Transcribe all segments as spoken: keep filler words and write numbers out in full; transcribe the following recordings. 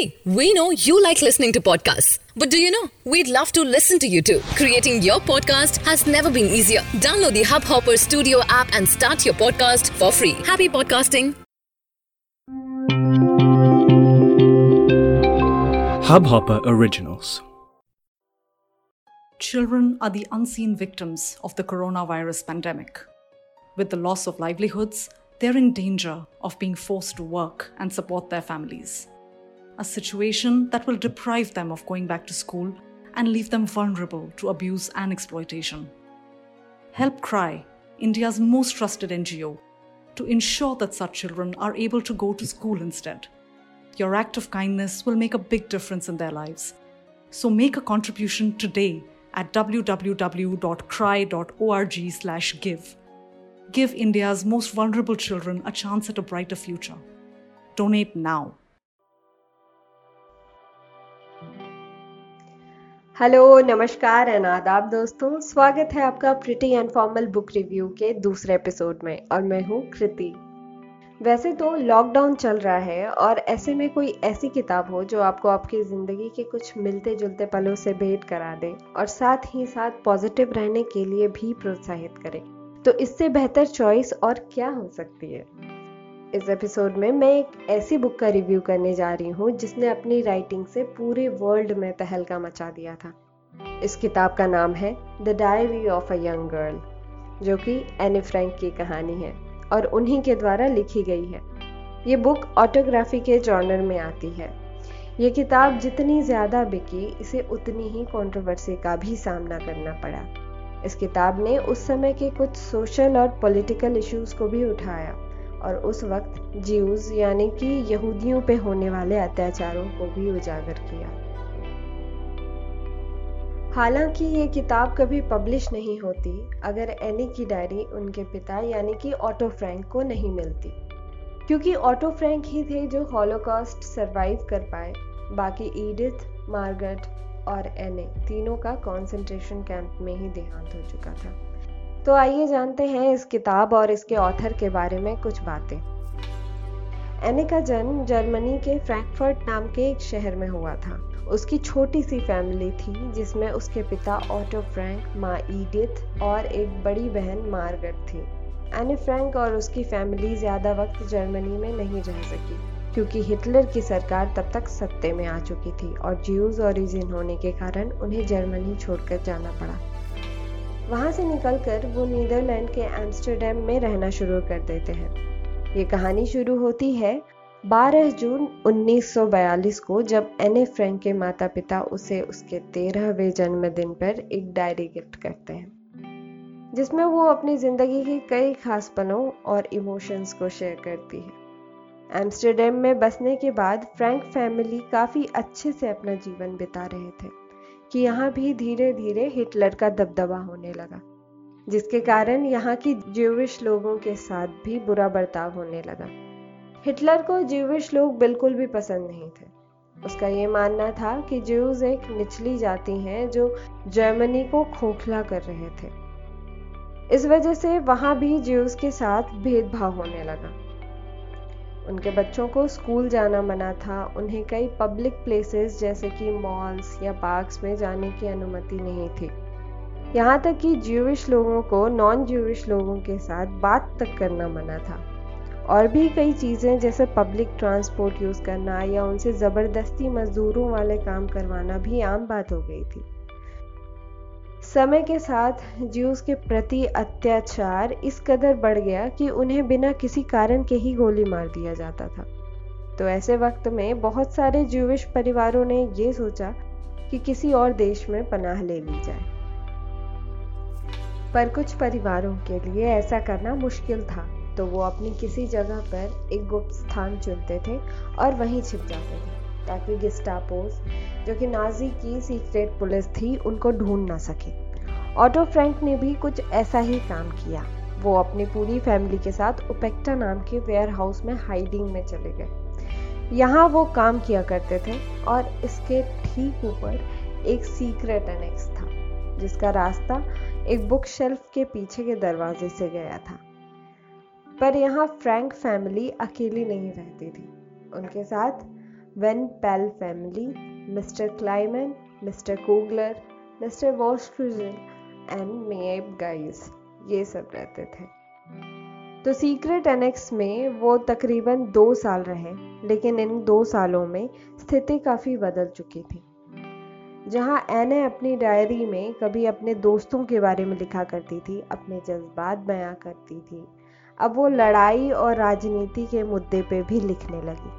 Hey, we know you like listening to podcasts. But do you know? We'd love to listen to you too. Creating your podcast has never been easier. Download the Hubhopper Studio app and start your podcast for free. Happy podcasting. Hubhopper Originals. Children are the unseen victims of the coronavirus pandemic. With the loss of livelihoods, they're in danger of being forced to work and support their families. A situation that will deprive them of going back to school and leave them vulnerable to abuse and exploitation. Help C R Y, India's most trusted N G O, to ensure that such children are able to go to school instead. Your act of kindness will make a big difference in their lives. So make a contribution today at w w w dot c r y dot org slash give. Give India's most vulnerable children a chance at a brighter future. Donate now. Hello, नमस्कार and आदाब दोस्तों, स्वागत है आपका pretty and formal book review के दूसरे episode में और मैं हूँ कृति। वैसे तो लॉकडाउन चल रहा है और ऐसे में कोई ऐसी किताब हो जो आपको आपकी ज़िंदगी के कुछ मिलते जुलते पलों से भेंट करा दे और साथ ही साथ पॉजिटिव रहने के लिए भी प्रोत्साहित करे, तो इससे बेहतर चॉइस और क्या हो सकती है। इस एपिसोड में मैं एक ऐसी बुक का रिव्यू करने जा रही हूँ जिसने अपनी राइटिंग से पूरे वर्ल्ड में तहलका मचा दिया था। इस किताब का नाम है the diary of a young girl, जो कि एनी फ्रैंक की कहानी है और उन्हीं के द्वारा लिखी गई है। ये बुक ऑटोग्राफी के जॉनर में आती है। ये किताब जितनी ज़्यादा बिकी, इसे उतनी ही कॉन्ट्रोवर्सी का भी सामना करना पड़ा। इस किताब ने उस समय के कुछ सोशल और पॉलिटिकल इश्यूज़ को भी उठाया और उस वक्त ज्यूज यानी कि यहूदियों पे होने वाले अत्याचारों को भी उजागर किया। हालांकि ये किताब कभी पब्लिश नहीं होती अगर एनी की डायरी उनके पिता यानी कि ऑटो फ्रैंक को नहीं मिलती, क्योंकि ऑटो फ्रैंक ही थे जो हॉलोकॉस्ट सरवाइव कर पाए। बाकी ईडिथ, मार्गरेट और एनी तीनों का कॉन्सेंट्रेशन कैंप में ही देहांत हो चुका था। तो आइए जानते हैं इस किताब और इसके ऑथर के बारे में कुछ बातें। एनी का जन्म जर्मनी के फ्रैंकफर्ट नाम के एक शहर में हुआ था। उसकी छोटी सी फैमिली थी जिसमें उसके पिता ऑटो फ्रैंक, माँ ईडिथ और एक बड़ी बहन मार्गरेट थी। एनी फ्रैंक और उसकी फैमिली ज़्यादा वक्त जर्मनी में नहीं रह सकी क्योंकि हिटलर की सरकार तब तक सत्ते में आ चुकी थी और ज्यूज ओरिजिन होने के कारण उन्हें जर्मनी छोड़कर जाना पड़ा। वहाँ से निकलकर वो नीदरलैंड के एम्स्टरडैम में रहना शुरू कर देते हैं। ये कहानी शुरू होती है बारह जून उन्नीस सौ बयालीस को, जब एनी फ्रैंक के माता पिता उसे उसके तेरहवें जन्मदिन पर एक डायरी गिफ्ट करते हैं जिसमें वो अपनी ज़िंदगी के कई खास पलों और इमोशंस को शेयर करती है। एम्स्टरडैम में बसने के बाद फ्रैंक फैमिली काफ़ी अच्छे से अपना जीवन बिता रहे थे कि यहाँ भी धीरे धीरे हिटलर का दबदबा होने लगा, जिसके कारण यहाँ की ज्यूविश लोगों के साथ भी बुरा बर्ताव होने लगा। हिटलर को ज्यूविश लोग बिल्कुल भी पसंद नहीं थे। उसका ये मानना था कि ज्यूज एक निचली जाति हैं जो जर्मनी को खोखला कर रहे थे। इस वजह से वहाँ भी ज्यूज के साथ भेदभाव होने लगा। उनके बच्चों को स्कूल जाना मना था। उन्हें कई पब्लिक प्लेसेस जैसे कि मॉल्स या पार्क्स में जाने की अनुमति नहीं थी। यहाँ तक कि ज्यूविश लोगों को नॉन ज्यूविश लोगों के साथ बात तक करना मना था और भी कई चीज़ें जैसे पब्लिक ट्रांसपोर्ट यूज़ करना या उनसे ज़बरदस्ती मजदूरों वाले काम करवाना भी आम बात हो गई थी। समय के साथ ज्यूज के प्रति अत्याचार इस कदर बढ़ गया कि उन्हें बिना किसी कारण के ही गोली मार दिया जाता था। तो ऐसे वक्त में बहुत सारे ज्यूविश परिवारों ने ये सोचा कि किसी और देश में पनाह ले ली जाए, पर कुछ परिवारों के लिए ऐसा करना मुश्किल था, तो वो अपनी किसी जगह पर एक गुप्त स्थान चुनते थे और वहीं छिप जाते थे ताकि गेस्टापोस, जो कि नाजी की सीक्रेट पुलिस थी, उनको ढूंढ ना सके। ऑटो फ्रैंक ने भी कुछ ऐसा ही काम किया। वो अपनी पूरी फैमिली के साथ ओपेक्टा नाम के वेयरहाउस में हाइडिंग में चले गए। यहाँ वो काम किया करते थे और इसके ठीक ऊपर एक सीक्रेट एनेक्स था जिसका रास्ता एक बुक शेल्फ के पीछे के दरवाजे से गया था। पर यहाँ फ्रैंक फैमिली अकेली नहीं रहती थी। उनके साथ When Pell family, Mister Kleiman, Mister Kogler, Mister Washkuzel and Mayab guys ये सब रहते थे। तो सीक्रेट एनेक्स में वो तकरीबन दो साल रहे, लेकिन इन दो सालों में स्थिति काफ़ी बदल चुकी थी। जहां एने अपनी डायरी में कभी अपने दोस्तों के बारे में लिखा करती थी, अपने जज्बात बयां करती थी, अब वो लड़ाई और राजनीति के मुद्दे पे भी लिखने लगी।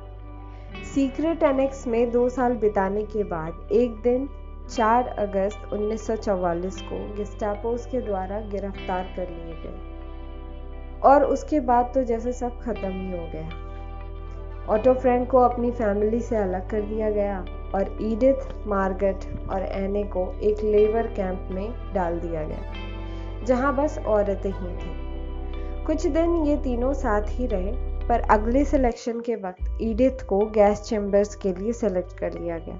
सीक्रेट एनेक्स में दो साल बिताने के बाद एक दिन चार अगस्त उन्नीस सौ चौवालीस को गेस्टापोस के द्वारा गिरफ्तार कर लिए गए और उसके बाद तो जैसे सब खत्म ही हो गया। ऑटो फ्रैंक को अपनी फैमिली से अलग कर दिया गया और ईडिथ, मार्गट और एने को एक लेबर कैंप में डाल दिया गया, जहां बस औरतें ही थीं। कुछ दिन ये तीनों साथ ही रहे, पर अगले सिलेक्शन के वक्त ईडिथ को गैस चैम्बर्स के लिए सेलेक्ट कर लिया गया,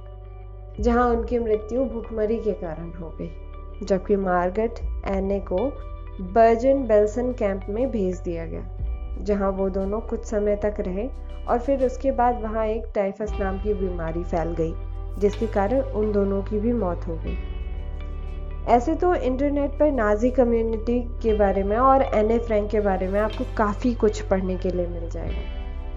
जहां उनकी मृत्यु भुखमरी के कारण हो गई, जबकि मार्गट एने को बर्गन-बेल्सन कैंप में भेज दिया गया, जहां वो दोनों कुछ समय तक रहे और फिर उसके बाद वहां एक टाइफस नाम की बीमारी फैल गई, जिसके कारण उन दोनों की भी मौत हो गई। ऐसे तो इंटरनेट पर नाजी कम्युनिटी के बारे में और एने फ्रैंक के बारे में आपको काफ़ी कुछ पढ़ने के लिए मिल जाएगा,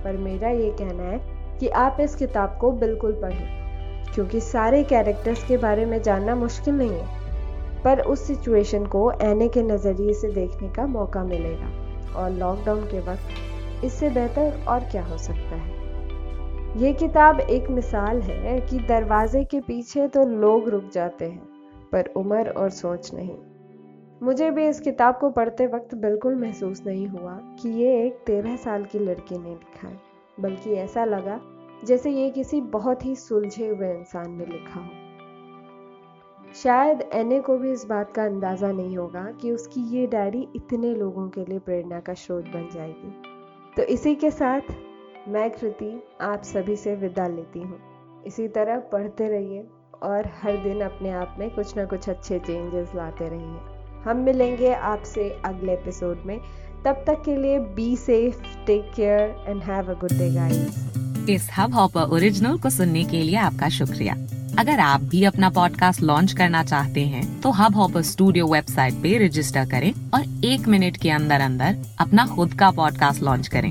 पर मेरा ये कहना है कि आप इस किताब को बिल्कुल पढ़ें, क्योंकि सारे कैरेक्टर्स के बारे में जानना मुश्किल नहीं है, पर उस सिचुएशन को एने के नज़रिए से देखने का मौका मिलेगा और लॉकडाउन के वक्त इससे बेहतर और क्या हो सकता है। ये किताब एक मिसाल है कि दरवाजे के पीछे तो लोग रुक जाते हैं, पर उम्र और सोच नहीं। मुझे भी इस किताब को पढ़ते वक्त बिल्कुल महसूस नहीं हुआ कि ये एक तेरह साल की लड़की ने लिखा है, बल्कि ऐसा लगा जैसे ये किसी बहुत ही सुलझे हुए इंसान ने लिखा हो। शायद एने को भी इस बात का अंदाज़ा नहीं होगा कि उसकी ये डायरी इतने लोगों के लिए प्रेरणा का स्रोत बन जाएगी। तो इसी के साथ मैं कृति आप सभी से विदा लेती हूँ। इसी तरह पढ़ते रहिए और हर दिन अपने आप में कुछ ना कुछ अच्छे चेंजेस लाते रहिए। हम मिलेंगे आपसे अगले एपिसोड में। तब तक के लिए be safe, take care and have a good day guys. इस हब हॉपर ओरिजिनल को सुनने के लिए आपका शुक्रिया। अगर आप भी अपना पॉडकास्ट लॉन्च करना चाहते हैं, तो हब हॉपर स्टूडियो वेबसाइट पे रजिस्टर करें और एक मिनट के अंदर अंदर अपना खुद का पॉडकास्ट लॉन्च करें।